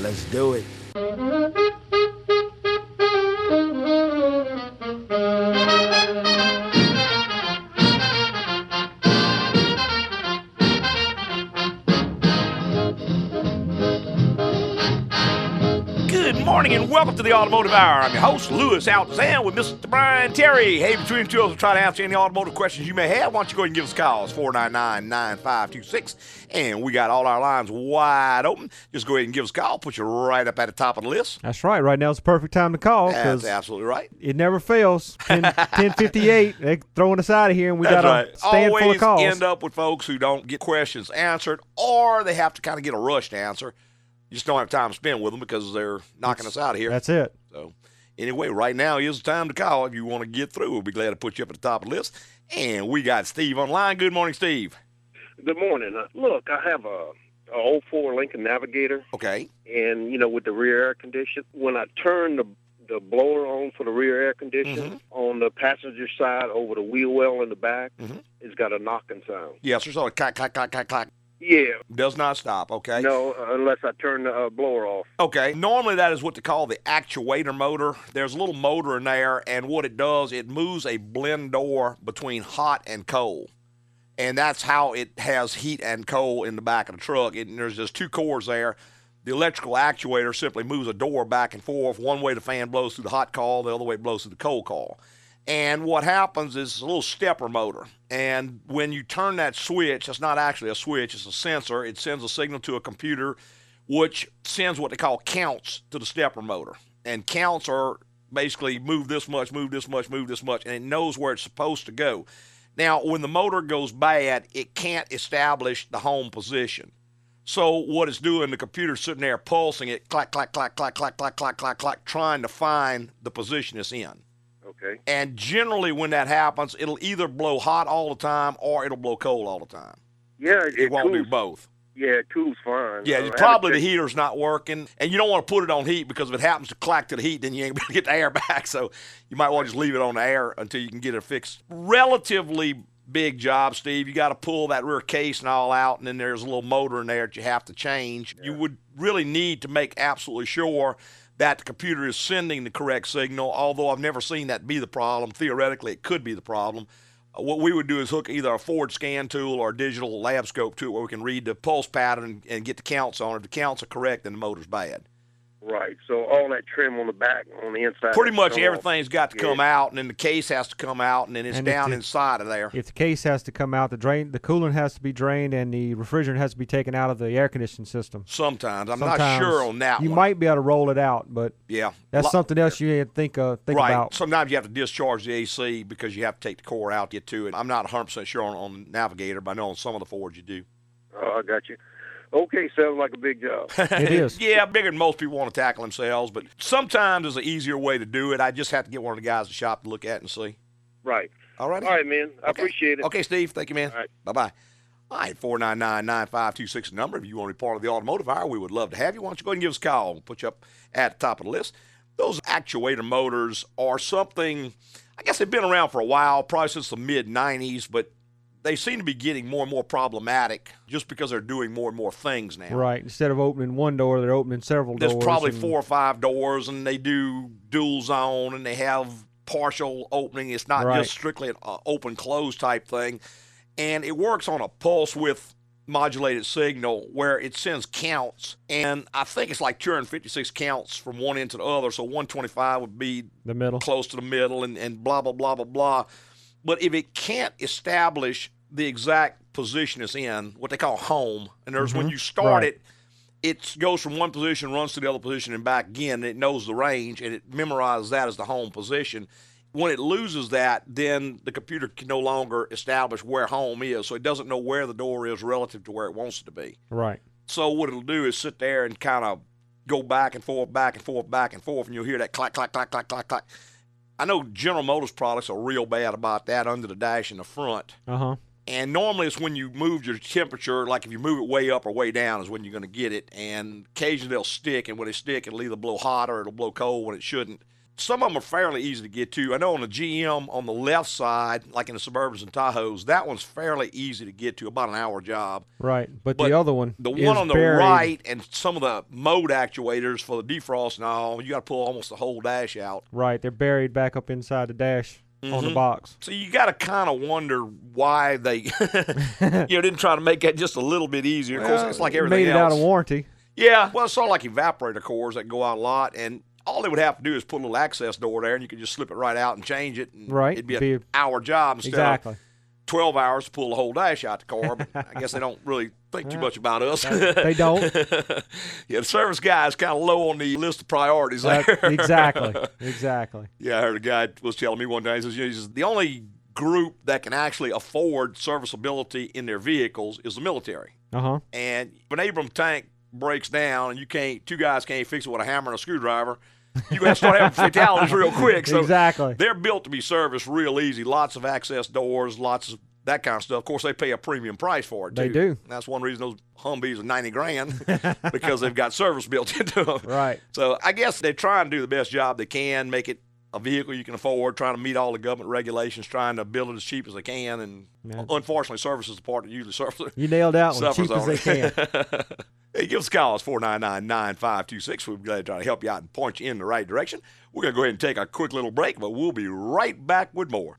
Let's do it. Good morning and welcome to the Automotive Hour. I'm your host, Louis Altazan, with Mr. Brian Terry. Hey, between the two of us, we'll try to answer any automotive questions you may have. Why don't you go ahead and give us a call? It's 499-9526. And we got all our lines wide open. Just go ahead and give us a call. Put you right up at the top of the list. That's right. Right now is the perfect time to call. That's absolutely right. It never fails. 10:58, they're throwing us out of here, and we got a stand full of calls. Always end up with folks who don't get questions answered, or they have to kind of get a rush to answer. You just don't have time to spend with them because they're knocking us out of here. That's it. So, anyway, right now is the time to call. If you want to get through, we'll be glad to put you up at the top of the list. And we got Steve online. Good morning, Steve. Good morning. Look, I have a 04 Lincoln Navigator. Okay. And, you know, with the rear air condition, when I turn the blower on for the rear air condition, on the passenger side over the wheel well in the back, it's got a knocking sound. Yes, there's a clack, clack, clack, clack, clack. Yeah. Does not stop, okay? No, unless I turn the blower off. Okay. Normally that is what they call the actuator motor. There's a little motor in there, and what it does, it moves a blend door between hot and cold. And that's how it has heat and cold in the back of the truck. And there's just two cores there. The electrical actuator simply moves a door back and forth. One way the fan blows through the hot coil, the other way it blows through the cold coil. And what happens is a little stepper motor. And when you turn that switch, that's not actually a switch, it's a sensor. It sends a signal to a computer, which sends what they call counts to the stepper motor. And counts are basically move this much, move this much, move this much, and it knows where it's supposed to go. Now, when the motor goes bad, it can't establish the home position. So what it's doing, the computer's sitting there pulsing it, clack, clack, clack, clack, clack, clack, clack, clack, clack, trying to find the position it's in. Okay. And generally when that happens, it'll either blow hot all the time or it'll blow cold all the time. Yeah. It won't do both. Yeah, it cools fine. Yeah, probably the heater's not working. And you don't want to put it on heat because if it happens to clack to the heat, then you ain't going to get the air back. So you might want to just leave it on the air until you can get it fixed. Relatively big job, Steve. You got to pull that rear case and all out, and then there's a little motor in there that you have to change. Yeah. You would really need to make absolutely sure that the computer is sending the correct signal, although I've never seen that be the problem. Theoretically, it could be the problem. What we would do is hook either a Ford scan tool or a digital lab scope to it where we can read the pulse pattern and get the counts on it. If the counts are correct, then the motor's bad. Right, so all that trim on the back, on the inside. Pretty much everything's got to come out, and then the case has to come out, and then it's down inside of there. If the case has to come out, the coolant has to be drained, and the refrigerant has to be taken out of the air conditioning system. Sometimes. I'm not sure on that one. You might be able to roll it out, but yeah, that's something else you had to think about. Right, sometimes you have to discharge the AC because you have to take the core out, get to it. I'm not 100% sure on Navigator, but I know on some of the Fords you do. Oh, I got you. Okay, sounds like a big job. It is. Yeah, bigger than most people want to tackle themselves, but sometimes there's an easier way to do it. I just have to get one of the guys at the shop to look at and see. Right. All right, man. I appreciate it. Okay, Steve. Thank you, man. All right. Bye-bye. All right, 499-9526 number. If you want to be part of the Automotive Hour, we would love to have you. Why don't you go ahead and give us a call? We'll put you up at the top of the list. Those actuator motors are something, I guess they've been around for a while, probably since the mid-'90s, but they seem to be getting more and more problematic just because they're doing more and more things now. Right. Instead of opening one door, they're opening several doors. There's probably 4 or 5 doors, and they do dual zone, and they have partial opening. It's not just strictly an open-close type thing. And it works on a pulse width modulated signal where it sends counts. And I think it's like 256 counts from one end to the other, so 125 would be the middle, close to the middle, and blah, blah, blah, blah, blah. But if it can't establish the exact position it's in, what they call home, and there's when you start it goes from one position, runs to the other position, and back again, and it knows the range, and it memorizes that as the home position. When it loses that, then the computer can no longer establish where home is, so it doesn't know where the door is relative to where it wants it to be. Right. So what it'll do is sit there and kind of go back and forth, back and forth, back and forth, and you'll hear that clack, clack, clack, clack, clack, clack. I know General Motors products are real bad about that under the dash in the front. And normally it's when you move your temperature, like if you move it way up or way down is when you're going to get it. And occasionally they'll stick, and when they stick, it'll either blow hot or it'll blow cold when it shouldn't. some of them are fairly easy to get to. I know on the GM on the left side, like in the Suburbans and Tahoes, that one's fairly easy to get to, about an hour job. Right, but the other one, the one on the right, and some of the mode actuators for the defrost and all, you got to pull almost the whole dash out. Right, they're buried back up inside the dash. Mm-hmm. On the box. So you got to kind of wonder why they didn't try to make that just a little bit easier. Of course, it's like everything else. Made it out of warranty. Yeah, well, it's sort of like evaporator cores that go out a lot, and all they would have to do is put a little access door there, and you could just slip it right out and change it. And right. It'd be an hour job instead of 12 hours to pull the whole dash out the car, but I guess they don't really think too much about us. They don't. Yeah, the service guy is kind of low on the list of priorities there. Exactly. Yeah, I heard a guy was telling me one day, he says, the only group that can actually afford serviceability in their vehicles is the military. Uh-huh. And if an Abrams tank breaks down and two guys can't fix it with a hammer and a screwdriver, you have to start having fatalities real quick. So they're built to be serviced real easy. Lots of access doors, lots of that kind of stuff. Of course, they pay a premium price for it, too. They do. And that's one reason those Humvees are $90,000 because they've got service built into them. Right. So I guess they try and do the best job they can, make it a vehicle you can afford, trying to meet all the government regulations, trying to build it as cheap as they can. And unfortunately, service is the part that usually suffers. You nailed out on cheap as they can. Hey, give us a call. It's 499-9526. We'll be glad to try to help you out and point you in the right direction. We're going to go ahead and take a quick little break, but we'll be right back with more.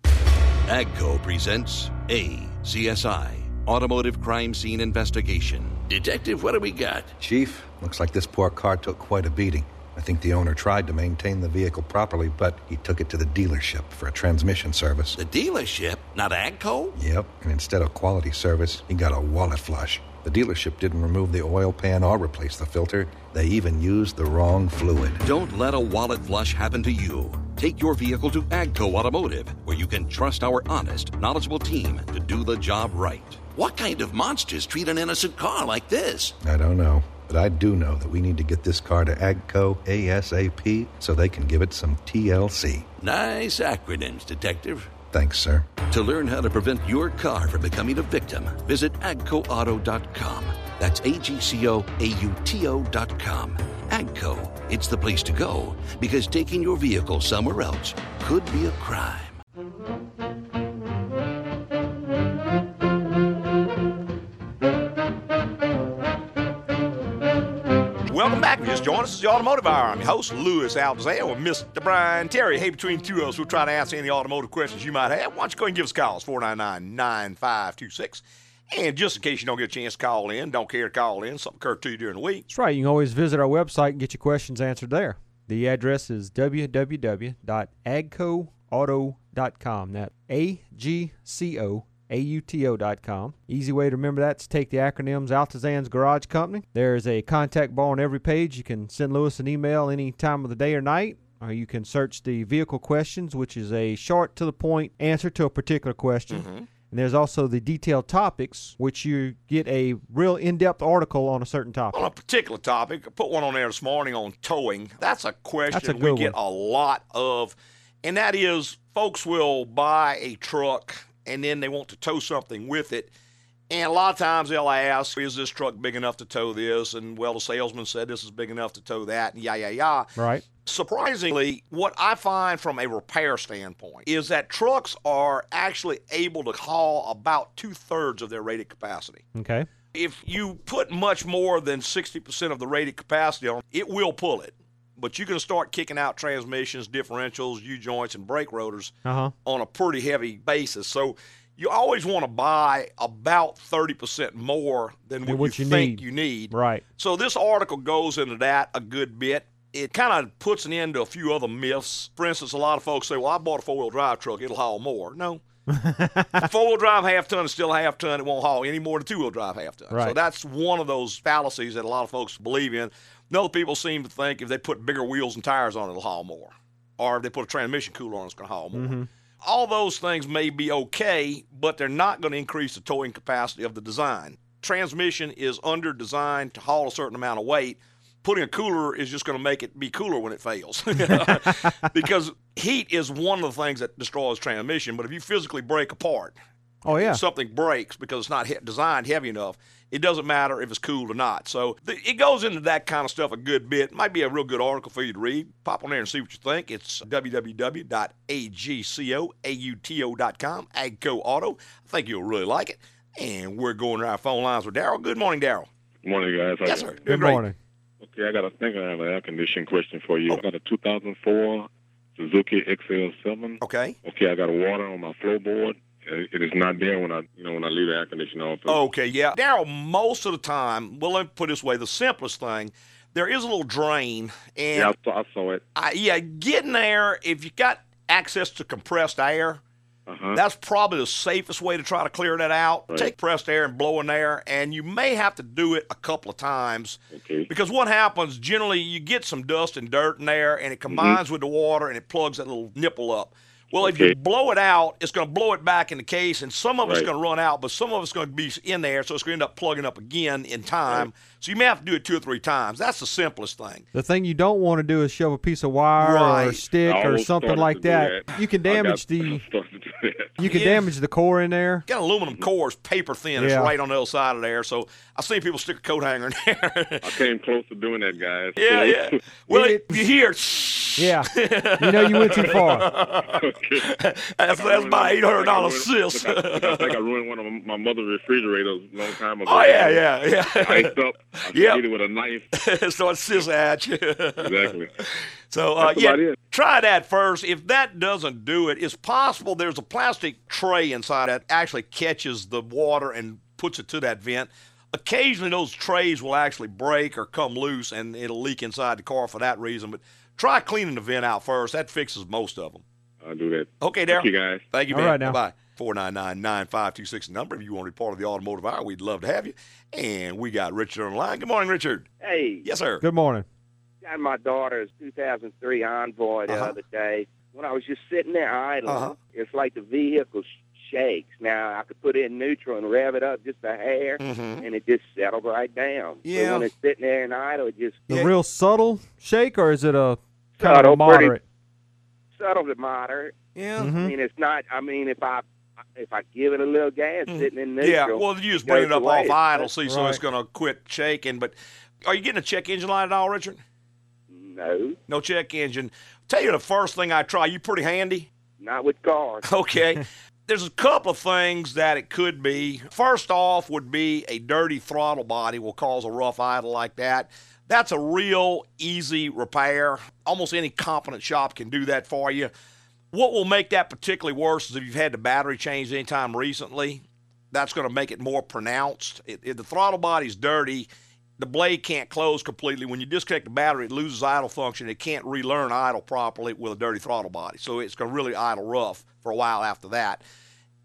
AGCO presents ACSI, Automotive Crime Scene Investigation. Detective, what do we got? Chief, looks like this poor car took quite a beating. I think the owner tried to maintain the vehicle properly, but he took it to the dealership for a transmission service. The dealership? Not AGCO? Yep, and instead of quality service, he got a wallet flush. The dealership didn't remove the oil pan or replace the filter. They even used the wrong fluid. Don't let a wallet flush happen to you. Take your vehicle to AGCO Automotive, where you can trust our honest, knowledgeable team to do the job right. What kind of monsters treat an innocent car like this? I don't know, but I do know that we need to get this car to AGCO ASAP so they can give it some TLC. Nice acronyms, Detective. Thanks, sir. To learn how to prevent your car from becoming a victim, visit agcoauto.com. That's AGCOAUTO.com. AGCO, it's the place to go, because taking your vehicle somewhere else could be a crime. Welcome back. If you just joined us, it's the Automotive Hour. I'm your host, Louis Altazan, with Mr. Brian Terry. Hey, between the two of us, we'll try to answer any automotive questions you might have. Why don't you go ahead and give us a call? It's 499-9526. And just in case you don't get a chance to call in, don't care to call in, something occurred to you during the week. That's right. You can always visit our website and get your questions answered there. The address is www.agcoauto.com. That's AGCOAUTO.com. Easy way to remember that's take the acronyms Altazan's Garage Company. There's a contact bar on every page. You can send Louis an email any time of the day or night, or you can search the vehicle questions, which is a short to the point answer to a particular question. Mm-hmm. And there's also the detailed topics, which you get a real in-depth article on a certain topic. On a particular topic. I put one on there this morning on towing. That's a question we get a lot of, and that is folks will buy a truck and then they want to tow something with it. And a lot of times they'll ask, is this truck big enough to tow this? And, well, the salesman said this is big enough to tow that, and Right. Surprisingly, what I find from a repair standpoint is that trucks are actually able to haul about two-thirds of their rated capacity. Okay. If you put much more than 60% of the rated capacity on, it will pull it. But you can start kicking out transmissions, differentials, U-joints, and brake rotors on a pretty heavy basis. So you always want to buy about 30% more than what you think you need. Right. So this article goes into that a good bit. It kind of puts an end to a few other myths. For instance, a lot of folks say, well, I bought a four-wheel drive truck. It'll haul more. No. Four-wheel drive half-ton is still a half-ton. It won't haul any more than two-wheel drive half-ton. Right. So that's one of those fallacies that a lot of folks believe in. Other people seem to think if they put bigger wheels and tires on it, it'll haul more. Or if they put a transmission cooler on it, it's going to haul more. Mm-hmm. All those things may be okay, but they're not going to increase the towing capacity of the design. Transmission is under-designed to haul a certain amount of weight. Putting a cooler is just going to make it be cooler when it fails. Because heat is one of the things that destroys transmission, but if you physically break apart Oh, yeah. If something breaks because it's not designed heavy enough, it doesn't matter if it's cooled or not. So it goes into that kind of stuff a good bit. Might be a real good article for you to read. Pop on there and see what you think. It's www.agcoauto.com, AGCO Auto. I think you'll really like it. And we're going to our phone lines with Darryl. Good morning, Darryl. Good morning, guys. How yes, sir. Good morning. Okay, I have an air conditioning question for you. Oh. I got a 2004 Suzuki XL7. Okay. Okay, I got water on my flowboard. It is not there when I leave the air conditioner off. Okay, yeah. Darryl, most of the time, well, let me put it this way, the simplest thing, there is a little drain. And yeah, I saw it. Getting there, if you got access to compressed air, that's probably the safest way to try to clear that out. Right. Take compressed air and blow in there, and you may have to do it a couple of times. Okay. Because what happens, generally, you get some dust and dirt in there, and it combines with the water, and it plugs that little nipple up. Well, if you blow it out, it's going to blow it back in the case, and some of it's going to run out, but some of it's going to be in there, so it's going to end up plugging up again in time. Right. So you may have to do it 2 or 3 times. That's the simplest thing. The thing you don't want to do is shove a piece of wire or a stick or something like that. You can damage damage the core in there. Got aluminum cores, paper thin. It's right on the other side of there. So I've seen people stick a coat hanger in there. I came close to doing that, guys. Yeah. Well, you hear you know you went too far. That's my $800 sis. I think I ruined one of my mother's refrigerators a long time ago. Oh, yeah. Iced up. I eat it with a knife. So it's sis at you. Exactly. So, try that first. If that doesn't do it, it's possible there's a plastic tray inside that actually catches the water and puts it to that vent. Occasionally, those trays will actually break or come loose, and it'll leak inside the car for that reason. But try cleaning the vent out first. That fixes most of them. I'll do that. Okay, Darryl. Thank you, guys. Thank you, man. All right, now. Bye-bye. 499-9526 number. If you want to be part of the Automotive Hour, we'd love to have you. And we got Richard on the line. Good morning, Richard. Hey. Yes, sir. Good morning. I got my daughter's 2003 Envoy the other day. When I was just sitting there idling, it's like the vehicle shakes. Now, I could put in neutral and rev it up just a hair, and it just settled right down. Yeah. So when it's sitting there and idle, it just... A real subtle shake, or is it a kind subtle, of moderate? Pretty subtle to moderate. Yeah. I mean, it's not... I mean, if I give it a little gas, sitting in neutral... Yeah, well, you just bring it up off idle, see, so it's going to quit shaking. But are you getting a check engine light at all, Richard? No. No check engine. Tell you the first thing I try. You pretty handy? Not with cars. Okay. There's a couple of things that it could be. First off would be a dirty throttle body will cause a rough idle like that. That's a real easy repair. Almost any competent shop can do that for you. What will make that particularly worse is if you've had the battery changed anytime recently. That's going to make it more pronounced. If the throttle body's dirty, the blade can't close completely. When you disconnect the battery, it loses idle function. It can't relearn idle properly with a dirty throttle body. So it's going to really idle rough for a while after that.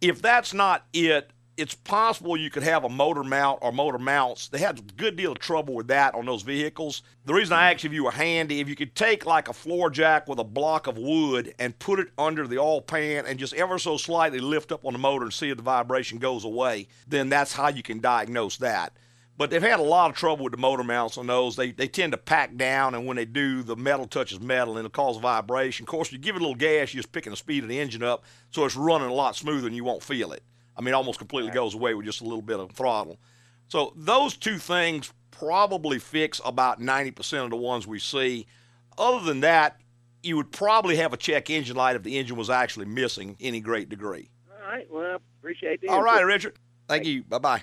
If that's not it, it's possible you could have a motor mount or motor mounts. They had a good deal of trouble with that on those vehicles. The reason I asked if you were handy, if you could take like a floor jack with a block of wood and put it under the oil pan and just ever so slightly lift up on the motor and see if the vibration goes away, then that's how you can diagnose that. But they've had a lot of trouble with the motor mounts on those. They tend to pack down, and when they do, the metal touches metal, and it'll cause vibration. Of course, you give it a little gas, you're just picking the speed of the engine up, so it's running a lot smoother, and you won't feel it. I mean, it almost completely goes away with just a little bit of throttle. So those two things probably fix about 90% of the ones we see. Other than that, you would probably have a check engine light if the engine was actually missing any great degree. All right, well, appreciate the answer. All right, Richard. Thank you. Bye-bye.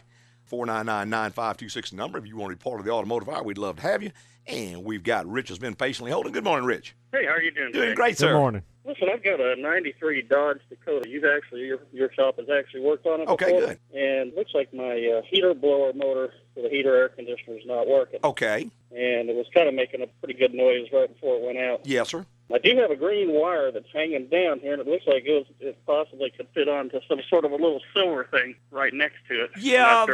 499-9526 number. If you want to be part of the Automotive Hour, we'd love to have you. And we've got Rich has been patiently holding. Good morning, Rich. Hey, how are you doing today? Doing great, sir. Good morning. Listen, I've got a 93 Dodge Dakota. You've actually, your shop has actually worked on it before. Okay, good. And it looks like my heater blower motor for the heater air conditioner is not working. Okay. And it was kind of making a pretty good noise right before it went out. Yes, sir. I do have a green wire that's hanging down here, and it looks like it possibly could fit onto some sort of a little silver thing right next to it. Yeah,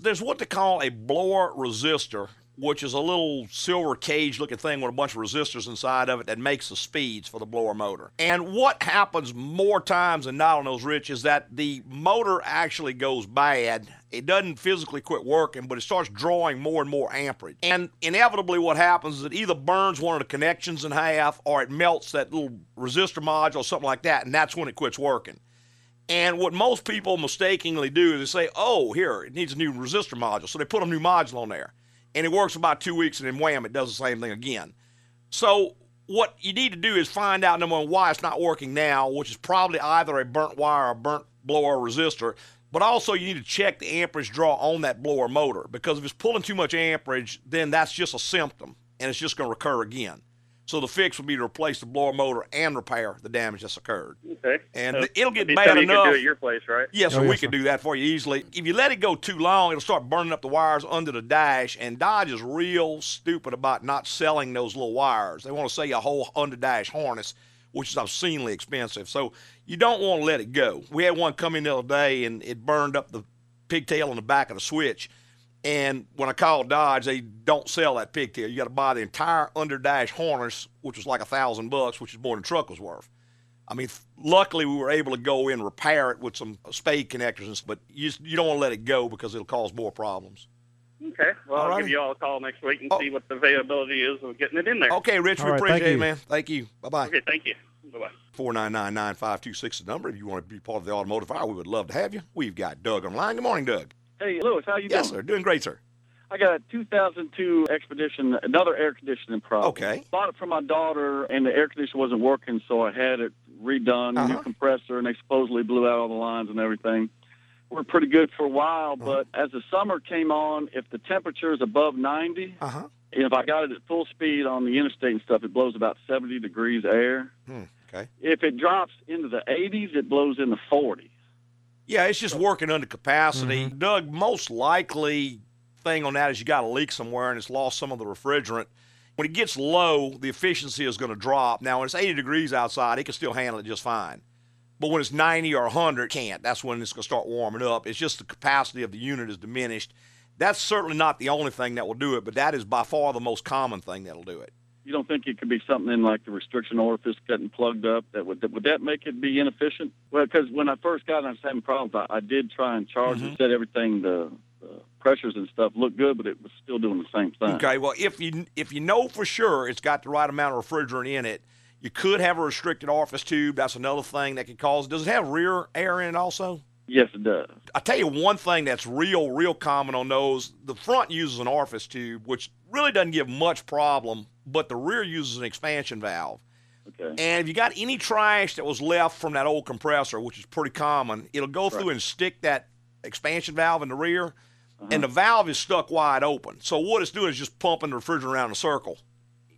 there's what they call a blower resistor, which is a little silver cage-looking thing with a bunch of resistors inside of it that makes the speeds for the blower motor. And what happens more times than not on those, Rich, is that the motor actually goes bad. It doesn't physically quit working, but it starts drawing more and more amperage. And inevitably what happens is it either burns one of the connections in half or it melts that little resistor module or something like that, and that's when it quits working. And what most people mistakenly do is they say, oh, here, it needs a new resistor module. So they put a new module on there. And it works for about 2 weeks, and then wham, it does the same thing again. So what you need to do is find out, number one, why it's not working now, which is probably either a burnt wire or a burnt blower resistor. But also you need to check the amperage draw on that blower motor, because if it's pulling too much amperage, then that's just a symptom, and it's just going to recur again. So the fix would be to replace the blower motor and repair the damage that's occurred. Okay. And it'll get bad enough. You can do it at your place, right? Yes, yeah, so we can do that for you easily. If you let it go too long, it'll start burning up the wires under the dash, and Dodge is real stupid about not selling those little wires. They want to sell you a whole under-dash harness, which is obscenely expensive. So you don't want to let it go. We had one come in the other day, and it burned up the pigtail on the back of the switch. And when I called Dodge, they don't sell that pigtail. You got to buy the entire under-dash harness, which was like $1,000, which is more than the truck was worth. I mean, luckily we were able to go in and repair it with some spade connectors, but you don't want to let it go because it'll cause more problems. Okay. Well, I'll give you all a call next week and see what the availability is of getting it in there. Okay, Rich, we appreciate it, man. Thank you. Bye-bye. Okay, thank you. Bye-bye. 499-9526 is the number. If you want to be part of the Automotive Hour, we would love to have you. We've got Doug online. Good morning, Doug. Hey, Louis, how you doing? Yes, sir. Doing great, sir. I got a 2002 Expedition, another air conditioning problem. Okay. Bought it for my daughter, and the air conditioner wasn't working, so I had it redone, new compressor, and they supposedly blew out all the lines and everything. We're pretty good for a while, but as the summer came on, if the temperature is above 90, if I got it at full speed on the interstate and stuff, it blows about 70 degrees air. Okay. If it drops into the 80s, it blows in the 40s. Yeah, it's just working under capacity. Doug, most likely thing on that is you got a leak somewhere and it's lost some of the refrigerant. When it gets low, the efficiency is going to drop. Now, when it's 80 degrees outside, it can still handle it just fine. But when it's 90 or 100, it can't. That's when it's going to start warming up. It's just the capacity of the unit is diminished. That's certainly not the only thing that will do it, but that is by far the most common thing that will do it. You don't think it could be something in like the restriction orifice getting plugged up? Would that make it be inefficient? Well, because when I first got it, I was having problems. I did try and charge and set everything, the pressures and stuff looked good, but it was still doing the same thing. Okay, well, if you know for sure it's got the right amount of refrigerant in it, you could have a restricted orifice tube. That's another thing that could cause it. Does it have rear air in it also? Yes, it does. I tell you one thing that's real, real common on those. The front uses an orifice tube, which really doesn't give much problem, but the rear uses an expansion valve. Okay. And if you got any trash that was left from that old compressor, which is pretty common, it'll go through and stick that expansion valve in the rear, and the valve is stuck wide open. So what it's doing is just pumping the refrigerant around in a circle.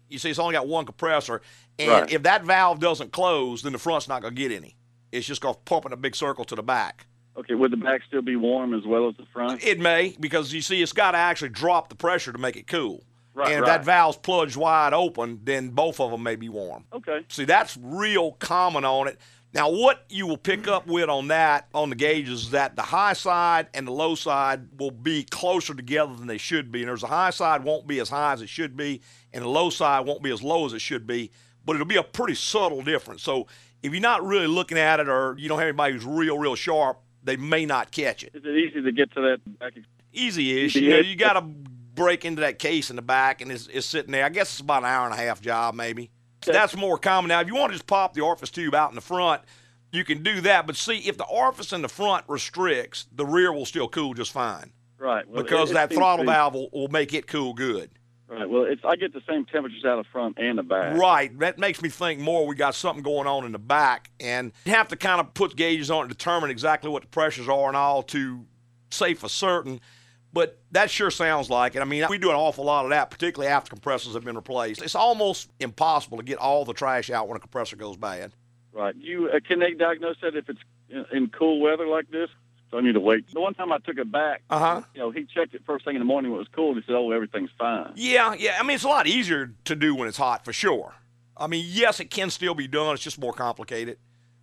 You see, it's only got one compressor, and if that valve doesn't close, then the front's not going to get any. It's just going to pump in a big circle to the back. Okay, would the back still be warm as well as the front? It may, because you see, it's got to actually drop the pressure to make it cool. Right, and if that valve's plunged wide open, then both of them may be warm. Okay. See, that's real common on it. Now, what you will pick up with on that, on the gauges, is that the high side and the low side will be closer together than they should be. And there's the high side won't be as high as it should be, and the low side won't be as low as it should be, but it'll be a pretty subtle difference. So if you're not really looking at it or you don't have anybody who's real, real sharp, they may not catch it. Is it easy to get to that back? Easy-ish. You know, you got to break into that case in the back, and it's sitting there. I guess it's about an hour and a half job, maybe. So that's more common. Now, if you want to just pop the orifice tube out in the front, you can do that. But see, if the orifice in the front restricts, the rear will still cool just fine. Right. Well, because that throttle valve will make it cool good. Right. Well, I get the same temperatures out of front and the back. Right. That makes me think more we got something going on in the back. And you have to kind of put gauges on it, determine exactly what the pressures are and all to say for certain. But that sure sounds like it. I mean, we do an awful lot of that, particularly after compressors have been replaced. It's almost impossible to get all the trash out when a compressor goes bad. Right. Can they diagnose that if it's in cool weather like this? So I need to wait. The one time I took it back, you know, he checked it first thing in the morning when it was cool, and he said, oh, everything's fine. Yeah. I mean, it's a lot easier to do when it's hot, for sure. I mean, yes, it can still be done. It's just more complicated.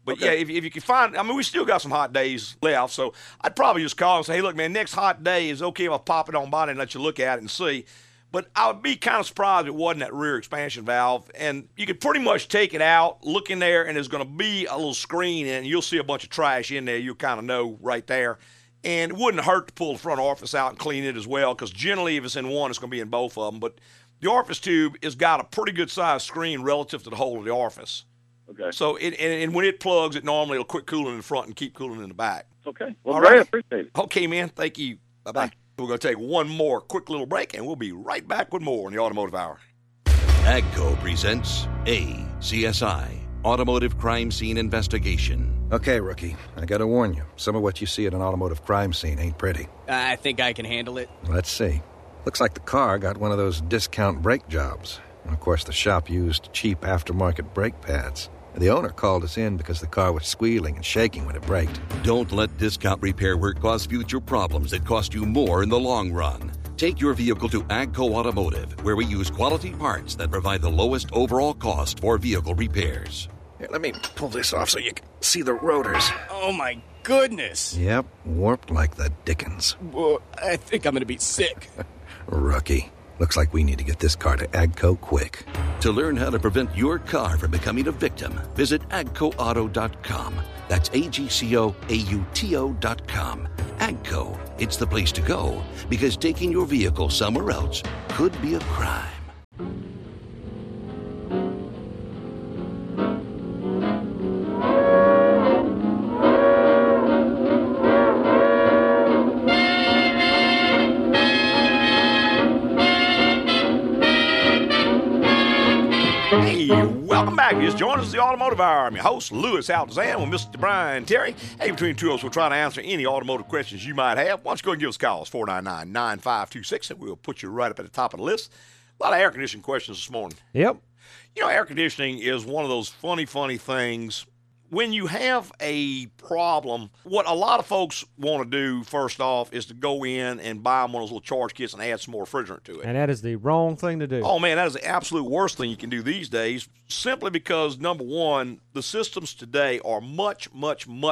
But, yeah, if you can find – I mean, we still got some hot days left, so I'd probably just call and say, hey, look, man, next hot day is okay if I pop it on by and let you look at it and see. But I would be kind of surprised if it wasn't that rear expansion valve. And you could pretty much take it out, look in there, and there's going to be a little screen, and you'll see a bunch of trash in there. You'll kind of know right there. And it wouldn't hurt to pull the front orifice out and clean it as well, because generally if it's in one, it's going to be in both of them. But the orifice tube has got a pretty good-sized screen relative to the whole of the orifice. Okay. So and when it plugs, it normally will quit cooling in the front and keep cooling in the back. Okay. Well, Ray, I appreciate it. Okay, man. Thank you. Bye-bye. We're going to take one more quick little break, and we'll be right back with more in the Automotive Hour. AGCO presents ACSI, Automotive Crime Scene Investigation. Okay, rookie, I got to warn you, some of what you see at an automotive crime scene ain't pretty. I think I can handle it. Let's see. Looks like the car got one of those discount brake jobs. And of course, the shop used cheap aftermarket brake pads. The owner called us in because the car was squealing and shaking when it braked. Don't let discount repair work cause future problems that cost you more in the long run. Take your vehicle to AGCO Automotive, where we use quality parts that provide the lowest overall cost for vehicle repairs. Here, let me pull this off so you can see the rotors. Oh, my goodness. Yep, warped like the dickens. Well, I think I'm going to be sick. Rookie. Looks like we need to get this car to AGCO quick. To learn how to prevent your car from becoming a victim, visit agcoauto.com. That's AGCOAUTO.com. AGCO, it's the place to go, because taking your vehicle somewhere else could be a crime. Welcome back. You just joined us at the Automotive Hour. I'm your host, Louis Altazan, with Mr. Brian Terry. Hey, between the two of us, we'll try to answer any automotive questions you might have. Why don't you go and give us a call? It's 499-9526, and we'll put you right up at the top of the list. A lot of air conditioning questions this morning. Yep. You know, air conditioning is one of those funny things. When you have a problem, what a lot of folks want to do, first off, is to go in and buy them one of those little charge kits and add some more refrigerant to it. And that is the wrong thing to do. Oh, man, that is the absolute worst thing you can do these days, simply because, number one, the systems today are much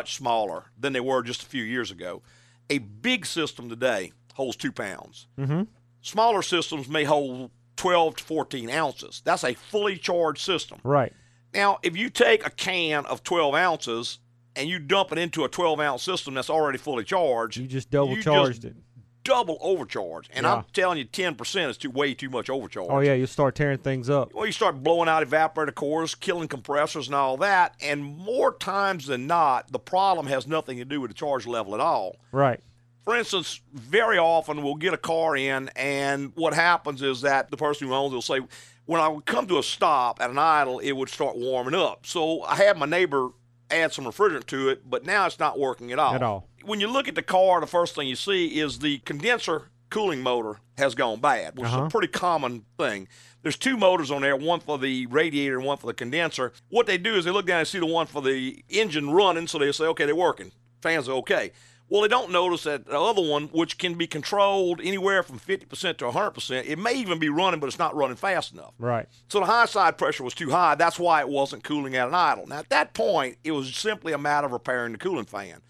smaller than they were just a few years ago. A big system today holds 2 pounds. Mm-hmm. Smaller systems may hold 12 to 14 ounces. That's a fully charged system. Right. Now, if you take a can of 12 ounces and you dump it into a 12-ounce system that's already fully charged, you just double-charged it. Double overcharge. And yeah. I'm telling you, 10% is way too much overcharge. Oh, yeah, you start tearing things up. Well, you start blowing out evaporator cores, killing compressors and all that, and more times than not, the problem has nothing to do with the charge level at all. Right. For instance, very often we'll get a car in, and what happens is that the person who owns it will say, when I would come to a stop at an idle, it would start warming up. So I had my neighbor add some refrigerant to it, but now it's not working at all. At all. When you look at the car, the first thing you see is the condenser cooling motor has gone bad, which is a pretty common thing. There's two motors on there, one for the radiator and one for the condenser. What they do is they look down and see the one for the engine running, so they say, okay, they're working. Fans are okay. Well, they don't notice that the other one, which can be controlled anywhere from 50% to 100%, it may even be running, but it's not running fast enough. Right. So the high side pressure was too high. That's why it wasn't cooling at an idle. Now, at that point, it was simply a matter of repairing the cooling fan.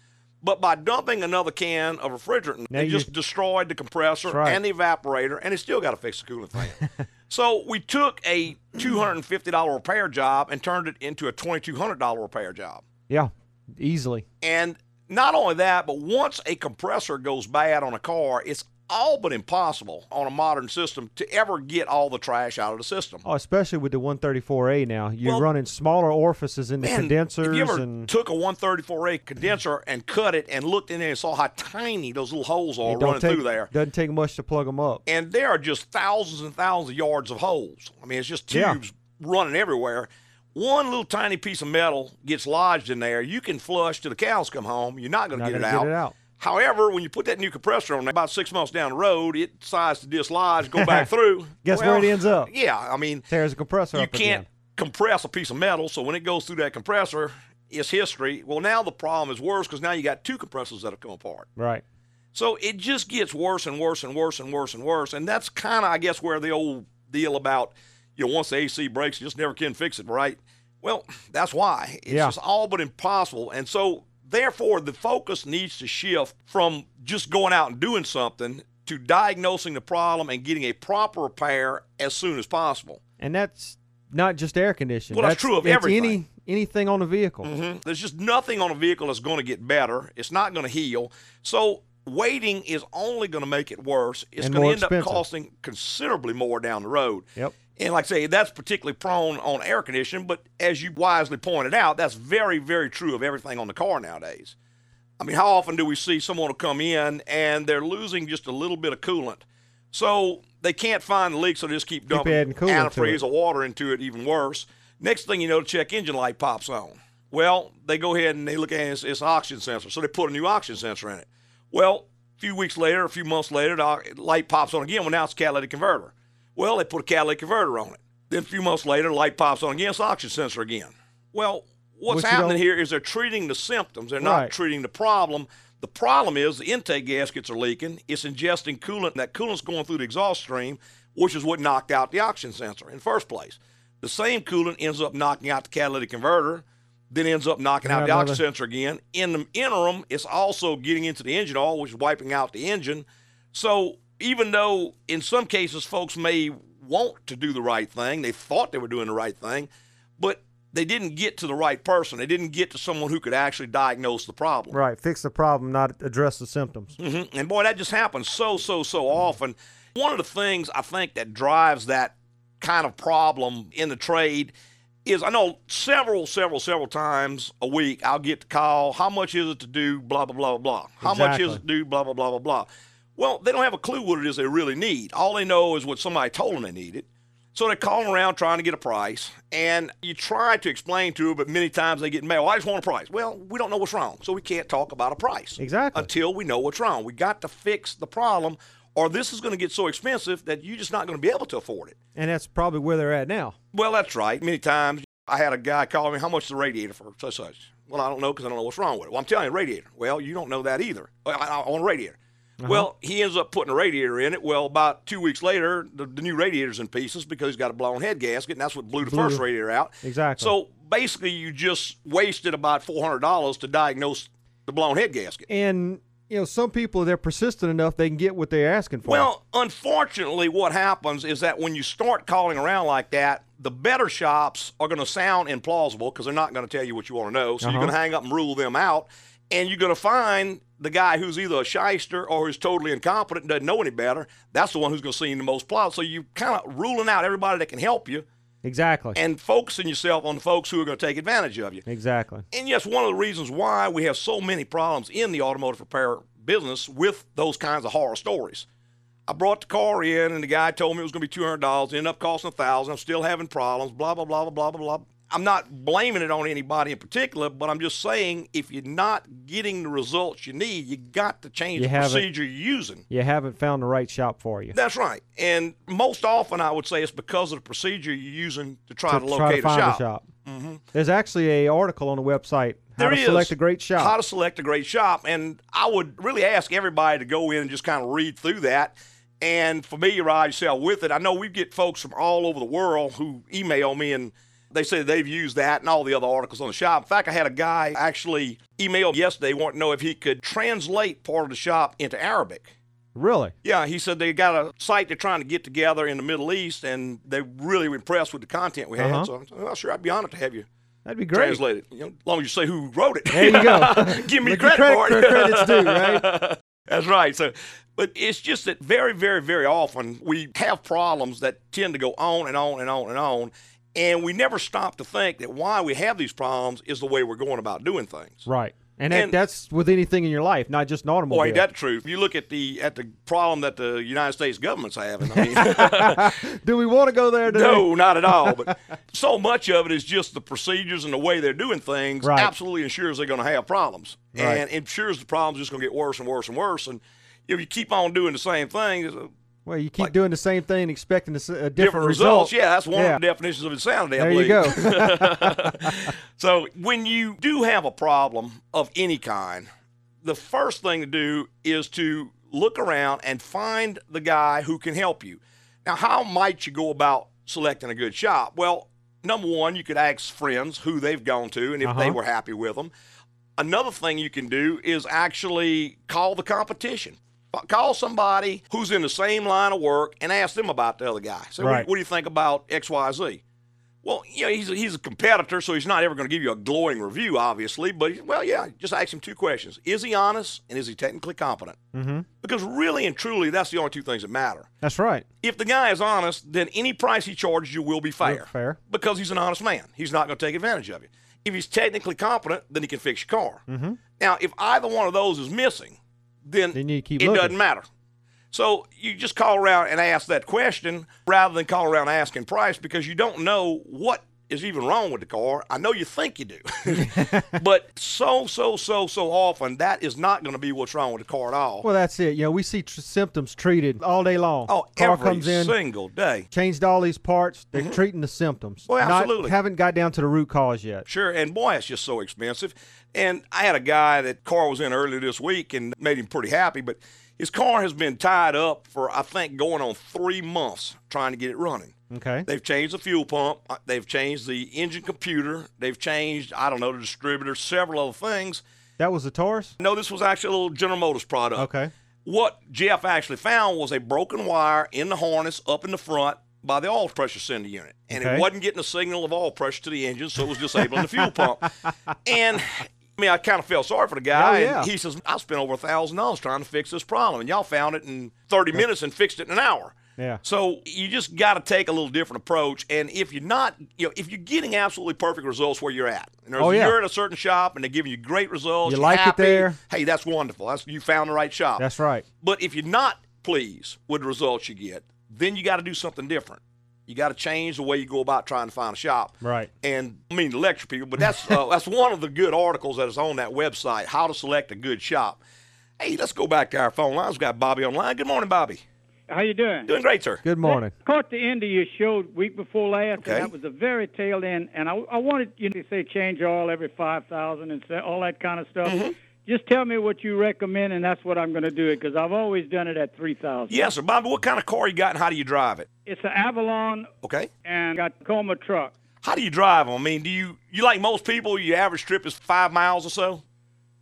But by dumping another can of refrigerant, they just destroyed the compressor and the evaporator, and it still got to fix the cooling fan. So we took a $250 repair job and turned it into a $2,200 repair job. Yeah, easily. And not only that, but once a compressor goes bad on a car, it's all but impossible on a modern system to ever get all the trash out of the system. Oh, especially with the 134A now. You're running smaller orifices in the condensers. If you ever took a 134A condenser and cut it and looked in there and saw how tiny those little holes are running through there. It doesn't take much to plug them up. And there are just thousands and thousands of yards of holes. I mean, it's just tubes running everywhere. One little tiny piece of metal gets lodged in there. You can flush till the cows come home. You're not going to get it out. However, when you put that new compressor on there, about 6 months down the road, it decides to dislodge, go back through. Guess where it ends up? Yeah, I mean, tears the compressor up again. You can't compress a piece of metal, so when it goes through that compressor, it's history. Well, now the problem is worse because now you got two compressors that have come apart. Right. So it just gets worse and worse and worse and worse and worse, and that's kind of, I guess, where the old deal about, you know, once the AC breaks, you just never can fix it, right? Well, that's why. It's just all but impossible. And so, therefore, the focus needs to shift from just going out and doing something to diagnosing the problem and getting a proper repair as soon as possible. And that's not just air conditioning. Well, that's true of everything. Anything on the vehicle. Mm-hmm. There's just nothing on a vehicle that's going to get better. It's not going to heal. So waiting is only going to make it worse. It's going to end up costing considerably more down the road. Yep. And like I say, that's particularly prone on air conditioning, but as you wisely pointed out, that's very, very true of everything on the car nowadays. I mean, how often do we see someone will come in and they're losing just a little bit of coolant? So they can't find the leak, so they just keep dumping antifreeze or water into it, even worse. Next thing you know, the check engine light pops on. Well, they go ahead and they look at it, it's an oxygen sensor, so they put a new oxygen sensor in it. Well, a few weeks later, a few months later, the light pops on again. Well, now it's a catalytic converter. Well, they put a catalytic converter on it. Then a few months later, the light pops on again. It's oxygen sensor again. Well, what's happening here is they're treating the symptoms. They're not treating the problem. The problem is the intake gaskets are leaking. It's ingesting coolant. That coolant's going through the exhaust stream, which is what knocked out the oxygen sensor in the first place. The same coolant ends up knocking out the catalytic converter, then ends up knocking out the oxygen sensor again. In the interim, it's also getting into the engine oil, which is wiping out the engine. So even though in some cases folks may want to do the right thing, they thought they were doing the right thing, but they didn't get to the right person. They didn't get to someone who could actually diagnose the problem. Right, fix the problem, not address the symptoms. Mm-hmm. And, boy, that just happens so often. One of the things I think that drives that kind of problem in the trade is I know several times a week I'll get the call, how much is it to do, blah, blah, blah, blah. Exactly. How much is it to do, blah, blah, blah, blah, blah. Well, they don't have a clue what it is they really need. All they know is what somebody told them they needed. So they're calling around trying to get a price, and you try to explain to them, but many times they get mad. Well, I just want a price. Well, we don't know what's wrong, so we can't talk about a price until we know what's wrong. We got to fix the problem, or this is going to get so expensive that you're just not going to be able to afford it. And that's probably where they're at now. Well, that's right. Many times I had a guy call me, how much is the radiator for such? Well, I don't know because I don't know what's wrong with it. Well, I'm telling you, radiator. Well, you don't know that either. I want a radiator. Uh-huh. Well, he ends up putting a radiator in it. Well, about 2 weeks later, the new radiator's in pieces because he's got a blown head gasket, and that's what blew the first radiator out. Exactly. So basically, you just wasted about $400 to diagnose the blown head gasket. And, you know, some people, they're persistent enough, they can get what they're asking for. Well, unfortunately, what happens is that when you start calling around like that, the better shops are going to sound implausible because they're not going to tell you what you want to know. So you're going to hang up and rule them out, and you're going to find the guy who's either a shyster or who's totally incompetent and doesn't know any better, that's the one who's going to see the most plots. So you're kind of ruling out everybody that can help you. Exactly. And focusing yourself on the folks who are going to take advantage of you. Exactly. And yes, one of the reasons why we have so many problems in the automotive repair business with those kinds of horror stories. I brought the car in, and the guy told me it was going to be $200, ended up costing $1,000. I'm still having problems, blah, blah, blah, blah, blah, blah. I'm not blaming it on anybody in particular, but I'm just saying if you're not getting the results you need, you got to change the procedure you're using. You haven't found the right shop for you. That's right. And most often I would say it's because of the procedure you're using to try to locate a shop. Mm-hmm. There's actually an article on the website, How to Select a Great Shop. And I would really ask everybody to go in and just kind of read through that and familiarize yourself with it. I know we get folks from all over the world who email me and they say they've used that and all the other articles on the shop. In fact, I had a guy actually emailed yesterday wanting to know if he could translate part of the shop into Arabic. Really? Yeah, he said they got a site they're trying to get together in the Middle East, and they really were impressed with the content we had. So I said, well, sure, I'd be honored to have you. That'd be great. Translate it, as long as you say who wrote it. There you go. Give me credit for it. Credit's due, right? That's right. So, but it's just that very, very, very often we have problems that tend to go on and on and on and on. And we never stop to think that why we have these problems is the way we're going about doing things. Right. And that's with anything in your life, not just an automobile. Boy, that's true. If you look at the problem that the United States government's having, I mean, do we want to go there today? No, not at all. But so much of it is just the procedures and the way they're doing things absolutely ensures they're going to have problems. Right. And ensures the problem's just going to get worse and worse and worse. And if you keep on doing the same thing, well, you keep doing the same thing and expecting a different results. Yeah, that's one of the definitions of insanity, I believe. There you go. So when you do have a problem of any kind, the first thing to do is to look around and find the guy who can help you. Now, how might you go about selecting a good shop? Well, number one, you could ask friends who they've gone to and if they were happy with them. Another thing you can do is actually call the competition. Call somebody who's in the same line of work and ask them about the other guy. Say, what do you think about X, Y, Z? Well, you know, he's a competitor, so he's not ever going to give you a glowing review, obviously. But, well, yeah, just ask him two questions. Is he honest, and is he technically competent? Mm-hmm. Because really and truly, that's the only two things that matter. That's right. If the guy is honest, then any price he charges you will be fair. You're fair. Because he's an honest man. He's not going to take advantage of you. If he's technically competent, then he can fix your car. Mm-hmm. Now, if either one of those is missing, then you keep looking. Doesn't matter. So you just call around and ask that question rather than call around asking price, because you don't know what is even wrong with the car. I know you think you do. But so often that is not going to be what's wrong with the car at all. Well, that's it. You know, we see symptoms treated all day long. Oh, car every comes in, single day. Changed all these parts. They're treating the symptoms. Well, absolutely. Haven't got down to the root cause yet. Sure, and boy, it's just so expensive. And I had a guy that car was in earlier this week and made him pretty happy, but his car has been tied up for, I think, going on 3 months trying to get it running. Okay. They've changed the fuel pump. They've changed the engine computer. They've changed, I don't know, the distributor, several other things. That was the Taurus? No, this was actually a little General Motors product. Okay. What Jeff actually found was a broken wire in the harness up in the front by the oil pressure sender unit. And it wasn't getting a signal of oil pressure to the engine, so it was disabling the fuel pump. And I mean, I kind of felt sorry for the guy. Oh, yeah. And he says, I spent over $1,000 trying to fix this problem, and y'all found it in 30 minutes and fixed it in an hour. Yeah. So you just got to take a little different approach. And if you're not, you know, if you're getting absolutely perfect results where you're at, and you're at a certain shop and they're giving you great results, you like happy, it there. Hey, that's wonderful. You found the right shop. That's right. But if you're not pleased with the results you get, then you got to do something different. You got to change the way you go about trying to find a shop. Right. And I mean to lecture people, but that's that's one of the good articles that is on that website, how to select a good shop. Hey, let's go back to our phone lines. We've got Bobby online. Good morning, Bobby. How you doing? Doing great, sir. Good morning. I caught the end of your show week before last, and that was the very tail end. And I wanted you to say change oil every 5,000 and all that kind of stuff. Mm-hmm. Just tell me what you recommend, and that's what I'm going to do it, because I've always done it at 3,000. Yes, sir. Bobby, what kind of car you got, and how do you drive it? It's an Avalon. Okay. And got a Tacoma truck. How do you drive them? I mean, do you like most people, your average trip is 5 miles or so?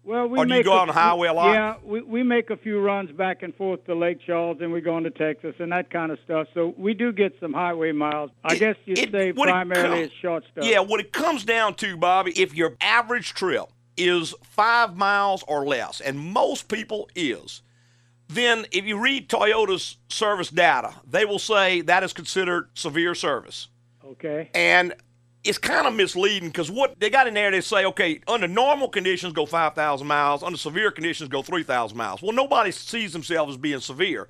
Well, we do you go on the highway a lot? Yeah, we make a few runs back and forth to Lake Charles, and we go into Texas and that kind of stuff. So we do get some highway miles. I guess you'd say primarily it's short stuff. Yeah, what it comes down to, Bobby, if your average trip is 5 miles or less, and most people is, then if you read Toyota's service data, they will say that is considered severe service. Okay. And it's kind of misleading, because what they got in there, they say, okay, under normal conditions go 5,000 miles, under severe conditions go 3,000 miles. Well, nobody sees themselves as being severe.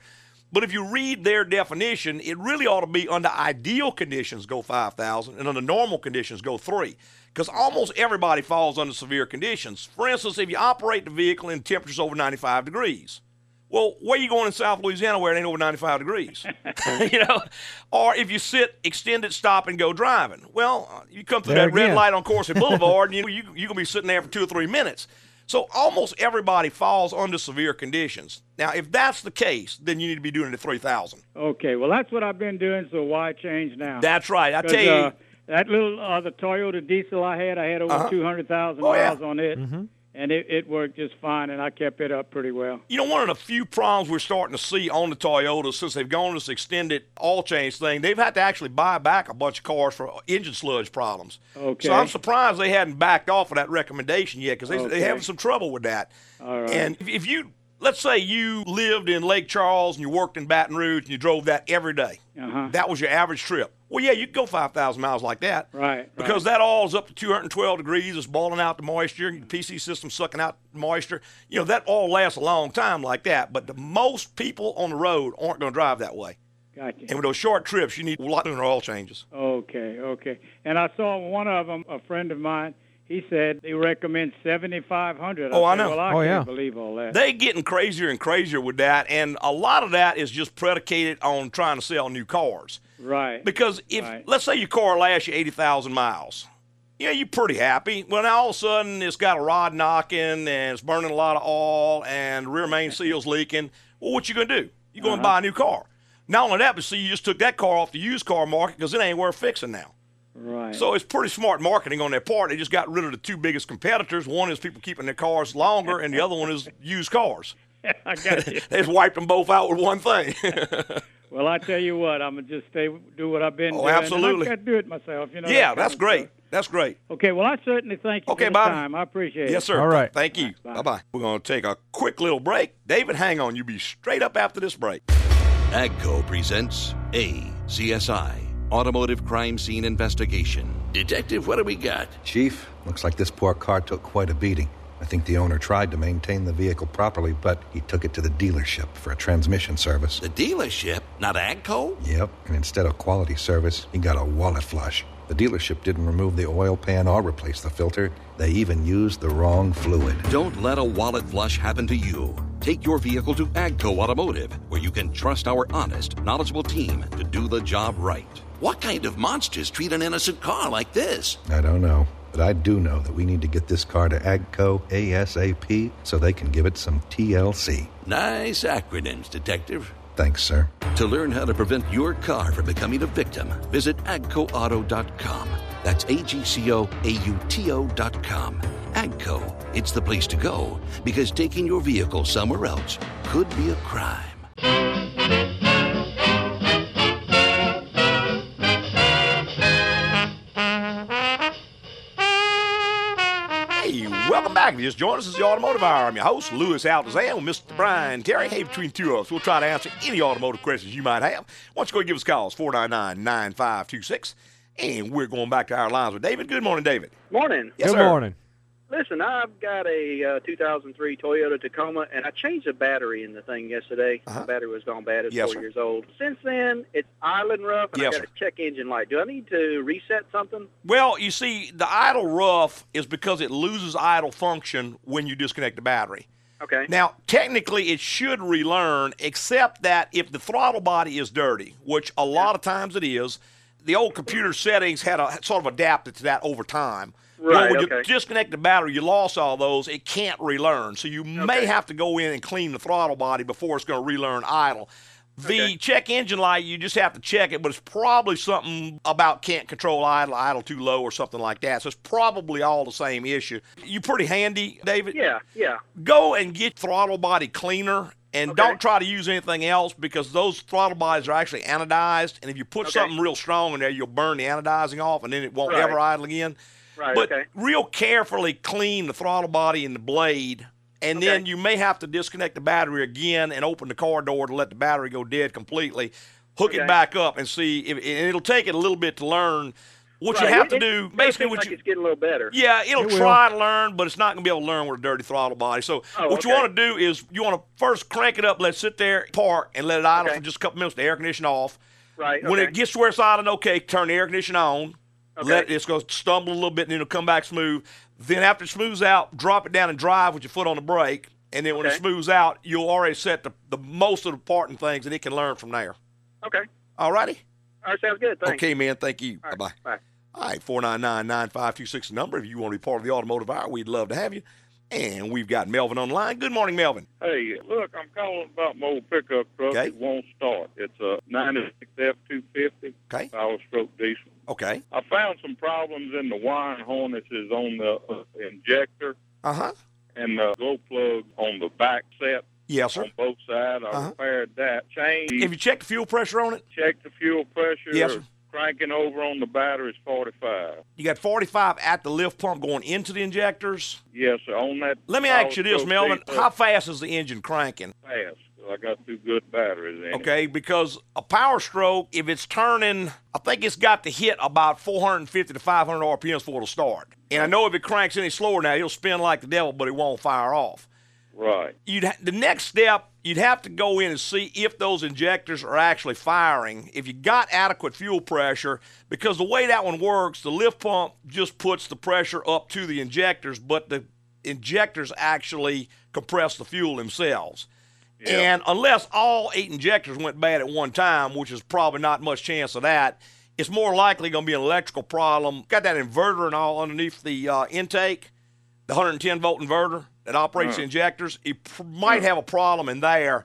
But if you read their definition, it really ought to be under ideal conditions go 5,000 and under normal conditions go 3,000, because almost everybody falls under severe conditions. For instance, if you operate the vehicle in temperatures over 95 degrees, well, where are you going in South Louisiana where it ain't over 95 degrees? You know, or if you sit, extended, stop, and go driving. Well, you come through there that again. Red light on Corset Boulevard, and you're going to be sitting there for 2 or 3 minutes. So almost everybody falls under severe conditions. Now, if that's the case, then you need to be doing it at 3,000. Okay, well, that's what I've been doing, so why change now? That's right. I tell you. That little the Toyota diesel I had over 200,000 miles on it, and it worked just fine, and I kept it up pretty well. You know, one of the few problems we're starting to see on the Toyota, since they've gone this extended oil change thing, they've had to actually buy back a bunch of cars for engine sludge problems. Okay. So I'm surprised they hadn't backed off of that recommendation yet, because they're having some trouble with that. All right. And if you, let's say you lived in Lake Charles and you worked in Baton Rouge and you drove that every day. Uh-huh. That was your average trip. Well, yeah, you could go 5,000 miles like that. Right. Because that oil is up to 212 degrees. It's boiling out the moisture. Your PC system's sucking out moisture. You know, that oil lasts a long time like that. But the most people on the road aren't going to drive that way. Gotcha. And with those short trips, you need a lot of oil changes. Okay. And I saw one of them, a friend of mine, he said they recommend 7,500. I know. Well, I can't believe all that. They're getting crazier and crazier with that, and a lot of that is just predicated on trying to sell new cars. Right. Because let's say your car lasts you 80,000 miles. Yeah, you're pretty happy. Well, now all of a sudden it's got a rod knocking and it's burning a lot of oil and rear main seal's leaking. Well, what you going to do? You're going to buy a new car. Not only that, but see, you just took that car off the used car market because it ain't worth fixing now. Right. So it's pretty smart marketing on their part. They just got rid of the two biggest competitors. One is people keeping their cars longer, and the other one is used cars. I got you. They just wiped them both out with one thing. Well, I tell you what, I'm going to just do what I've been doing. Absolutely. I've got to do it myself. You know. Yeah, that's great. That's great. Okay, well, I certainly thank you for the time. I appreciate it. Yes, sir. All right. Thank you. Bye-bye. We're going to take a quick little break. David, hang on. You'll be straight up after this break. AGCO presents ACSI, Automotive Crime Scene Investigation. Detective, what do we got? Chief, looks like this poor car took quite a beating. I think the owner tried to maintain the vehicle properly, but he took it to the dealership for a transmission service. The dealership? Not AGCO? Yep, and instead of quality service, he got a wallet flush. The dealership didn't remove the oil pan or replace the filter. They even used the wrong fluid. Don't let a wallet flush happen to you. Take your vehicle to AGCO Automotive, where you can trust our honest, knowledgeable team to do the job right. What kind of monsters treat an innocent car like this? I don't know. But I do know that we need to get this car to AGCO ASAP so they can give it some TLC. Nice acronyms, Detective. Thanks, sir. To learn how to prevent your car from becoming a victim, visit agcoauto.com. That's AGCOAUTO.com. AGCO, it's the place to go because taking your vehicle somewhere else could be a crime. Welcome back. If you just joined us, this is the Automotive Hour. I'm your host, Louis Altazan, with Mr. Brian Terry. Hey, between the two of us, we'll try to answer any automotive questions you might have. Why don't you go and give us calls, 499-9526, and we're going back to our lines with David. Good morning, David. Morning. Yes, Good morning. Listen, I've got a 2003 Toyota Tacoma, and I changed the battery in the thing yesterday. The battery was gone bad. It's 4 years old. Since then, it's idling rough, and I got a check engine light. Do I need to reset something? Well, you see, the idle rough is because it loses idle function when you disconnect the battery. Okay. Now, technically, it should relearn, except that if the throttle body is dirty, which a lot of times it is, the old computer settings had a sort of adapted to that over time. Right, when you disconnect the battery, you lost all those. It can't relearn. So you may have to go in and clean the throttle body before it's going to relearn idle. The check engine light, you just have to check it, but it's probably something about can't control idle, idle too low or something like that. So it's probably all the same issue. You pretty handy, David? Yeah, yeah. Go and get throttle body cleaner. And don't try to use anything else because those throttle bodies are actually anodized. And if you put something real strong in there, you'll burn the anodizing off, and then it won't ever idle again. Right, but real carefully clean the throttle body and the blade, and then you may have to disconnect the battery again and open the car door to let the battery go dead completely. Hook it back up and see. And it'll take it a little bit to learn. What you have to do, basically, what it's getting a little better. Yeah, it'll try to learn, but it's not going to be able to learn with a dirty throttle body. So what you want to do is you want to first crank it up, let it sit there, park, and let it idle for just a couple minutes, the air conditioning off. Right. When it gets to where it's idling, turn the air conditioning on. It's going to stumble a little bit, and then it'll come back smooth. Then after it smooths out, drop it down and drive with your foot on the brake. And then when it smooths out, you'll already set the most of the parting things, and it can learn from there. Okay. All righty? All right, sounds good. Thanks. Okay, man. Thank you. Right. Bye-bye. Bye. All right, 499-9526 number. If you want to be part of the Automotive Hour, we'd love to have you. And we've got Melvin on the line. Good morning, Melvin. Hey, look, I'm calling about my old pickup truck. It won't start. It's a 96 F250 Powerstroke diesel. Okay. I found some problems in the wiring harnesses on the injector and the glow plug on the back set. Yes, sir. On both sides. I repaired that. Changed. Have you checked the fuel pressure on it? Checked the fuel pressure. Yes, sir. Cranking over on the battery is 45. You got 45 at the lift pump going into the injectors? Yes, sir. On that. Let me ask you this, Melvin. How fast is the engine cranking? Fast. I got two good batteries in it. Okay, because a power stroke, if it's turning, I think it's got to hit about 450 to 500 RPMs for it to start. And I know if it cranks any slower now, it'll spin like the devil, but it won't fire off. Right. The next step, you'd have to go in and see if those injectors are actually firing, if you got adequate fuel pressure, because the way that one works, the lift pump just puts the pressure up to the injectors, but the injectors actually compress the fuel themselves. Yeah. And unless all 8 injectors went bad at one time, which is probably not much chance of that, it's more likely going to be an electrical problem. Got that inverter and all underneath the intake, the 110-volt inverter that operates the injectors. It might have a problem in there.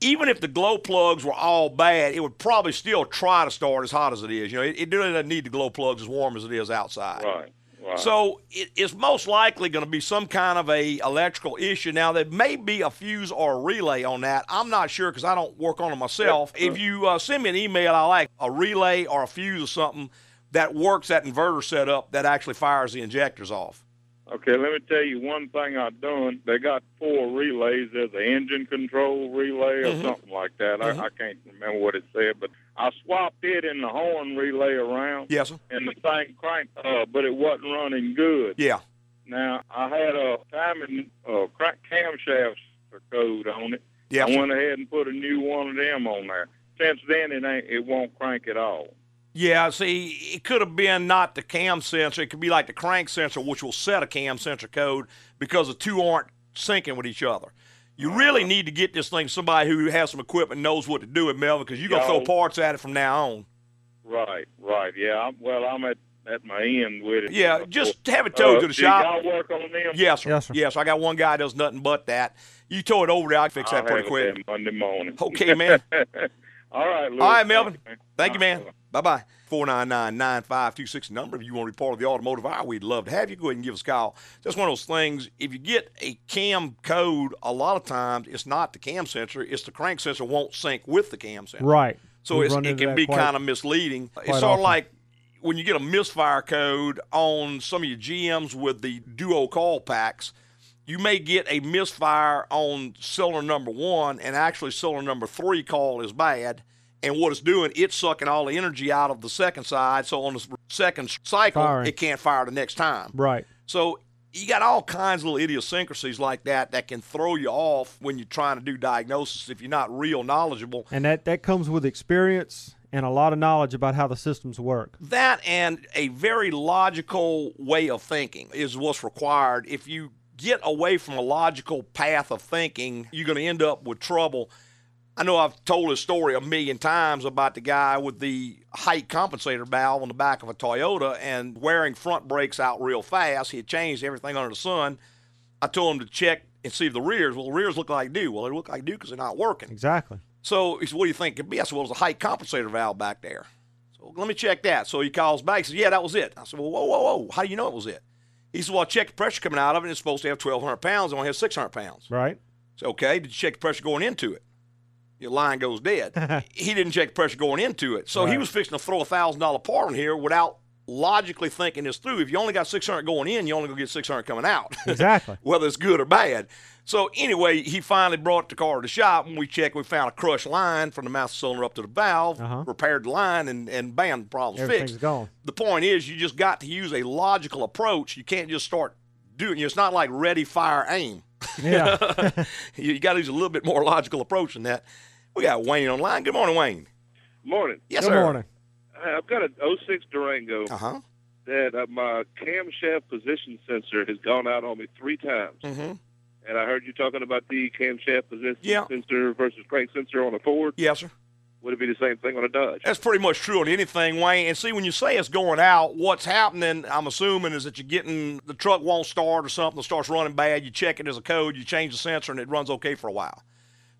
Even if the glow plugs were all bad, it would probably still try to start as hot as it is. You know, it doesn't need the glow plugs as warm as it is outside. Right. Wow. So it's most likely going to be some kind of a electrical issue. Now, there may be a fuse or a relay on that. I'm not sure because I don't work on it myself. Yep. If you send me an email, I'll like a relay or a fuse or something that works that inverter setup that actually fires the injectors off. Okay, let me tell you one thing I've done. They got 4 relays. There's an engine control relay or something like that. I can't remember what it said, but I swapped it and the horn relay around. Yes, sir. And the thing cranked up, but it wasn't running good. Yeah. Now, I had a timing camshaft code on it. Yeah. I went ahead and put a new one of them on there. Since then, it won't crank at all. Yeah, see, it could have been not the cam sensor. It could be like the crank sensor, which will set a cam sensor code because the two aren't syncing with each other. You really need to get this thing somebody who has some equipment knows what to do with, Melvin, because you're going to throw parts at it from now on. Right, yeah. Well, I'm at my end with it. Yeah, just have it towed to the shop. Do y'all work on them? Yes, sir. Yes, I got one guy that does nothing but that. You tow it over there, I'll fix that pretty quick. Monday morning. Okay, man. All right, Louis. All right, Melvin. Thank you, man. Bye-bye. 499-9526 number. If you want to be part of the automotive hour, we'd love to have you. Go ahead and give us a call. That's one of those things. If you get a cam code, a lot of times it's not the cam sensor. It's the crank sensor won't sync with the cam sensor. Right. So it can be kind of misleading. It's sort of like when you get a misfire code on some of your GMs with the duo call packs, you may get a misfire on cylinder number 1, and actually cylinder number 3 call is bad. And what it's doing, it's sucking all the energy out of the second side, so on the second cycle, it can't fire the next time. Right. So you got all kinds of little idiosyncrasies like that that can throw you off when you're trying to do diagnosis if you're not real knowledgeable. And that comes with experience and a lot of knowledge about how the systems work. That and a very logical way of thinking is what's required. If you get away from a logical path of thinking, you're going to end up with trouble. I know I've told this story a million times about the guy with the height compensator valve on the back of a Toyota and wearing front brakes out real fast. He had changed everything under the sun. I told him to check and see if the rears. Well, the rears look like new. Well, they look like new because they're not working. Exactly. So he said, what do you think it could be? I said, well, it was a height compensator valve back there. So let me check that. So he calls back. He says, yeah, that was it. I said, well, whoa. How do you know it was it? He said, well, I checked the pressure coming out of it. It's supposed to have 1,200 pounds. It only has 600 pounds. Right. So, okay, did you check the pressure going into it? Your line goes dead. He didn't check the pressure going into it. So he was fixing to throw a $1,000 part in here without logically thinking this through. If you only got 600 going in, you only going to get 600 coming out. Exactly. Whether it's good or bad. So anyway, he finally brought the car to the shop, and we checked. We found a crushed line from the master cylinder up to the valve, repaired the line, and bam, the problem's fixed. Everything's gone. The point is you just got to use a logical approach. You can't just start doing it. It's not like ready, fire, aim. Yeah. You got to use a little bit more logical approach than that. We got Wayne online. Good morning, Wayne. Morning. Yes, sir. Good morning. I've got an 06 Durango that my camshaft position sensor has gone out on me 3 times. And I heard you talking about the camshaft position sensor versus crank sensor on a Ford. Yes, sir. Would it be the same thing on a Dodge? That's pretty much true on anything, Wayne. And see, when you say it's going out, what's happening, I'm assuming, is that you're getting the truck won't start or something, it starts running bad, you check it as a code, you change the sensor, and it runs okay for a while.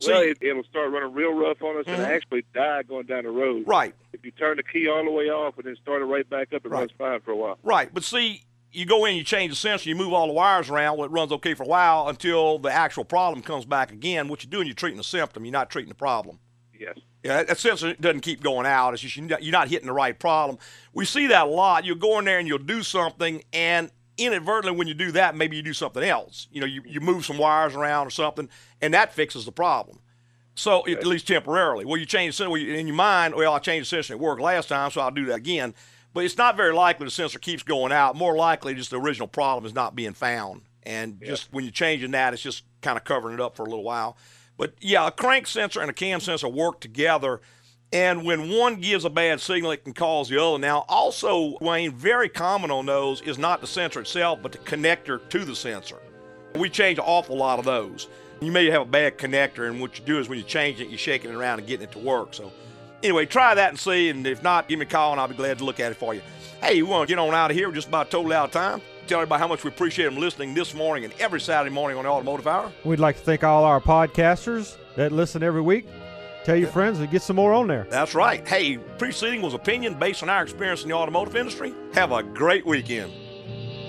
Well, see, it'll start running real rough on us and actually die going down the road. Right. If you turn the key all the way off and then start it right back up, it runs fine for a while. Right, but see, you go in, you change the sensor, you move all the wires around, well, it runs okay for a while until the actual problem comes back again. What you're doing, you're treating the symptom, you're not treating the problem. Yes. Yeah, that sensor doesn't keep going out. It's just you're not hitting the right problem. We see that a lot. You'll go in there and you'll do something, and inadvertently when you do that, maybe you do something else. You know, you move some wires around or something, and that fixes the problem. So at least temporarily. Well, you change the sensor in your mind. Well, I changed the sensor at work last time, so I'll do that again. But it's not very likely the sensor keeps going out. More likely, just the original problem is not being found, and just when you're changing that, it's just kind of covering it up for a little while. But, yeah, a crank sensor and a cam sensor work together, and when one gives a bad signal, it can cause the other. Now, also, Wayne, very common on those is not the sensor itself, but the connector to the sensor. We change an awful lot of those. You may have a bad connector, and what you do is when you change it, you're shaking it around and getting it to work. So, anyway, try that and see, and if not, give me a call, and I'll be glad to look at it for you. Hey, we want to get on out of here. We're just about totally out of time. Tell everybody how much we appreciate them listening this morning and every Saturday morning on the Automotive Hour. We'd like to thank all our podcasters that listen every week. Tell your friends and get some more on there. That's right. Hey, preceding was opinion based on our experience in the automotive industry. Have a great weekend.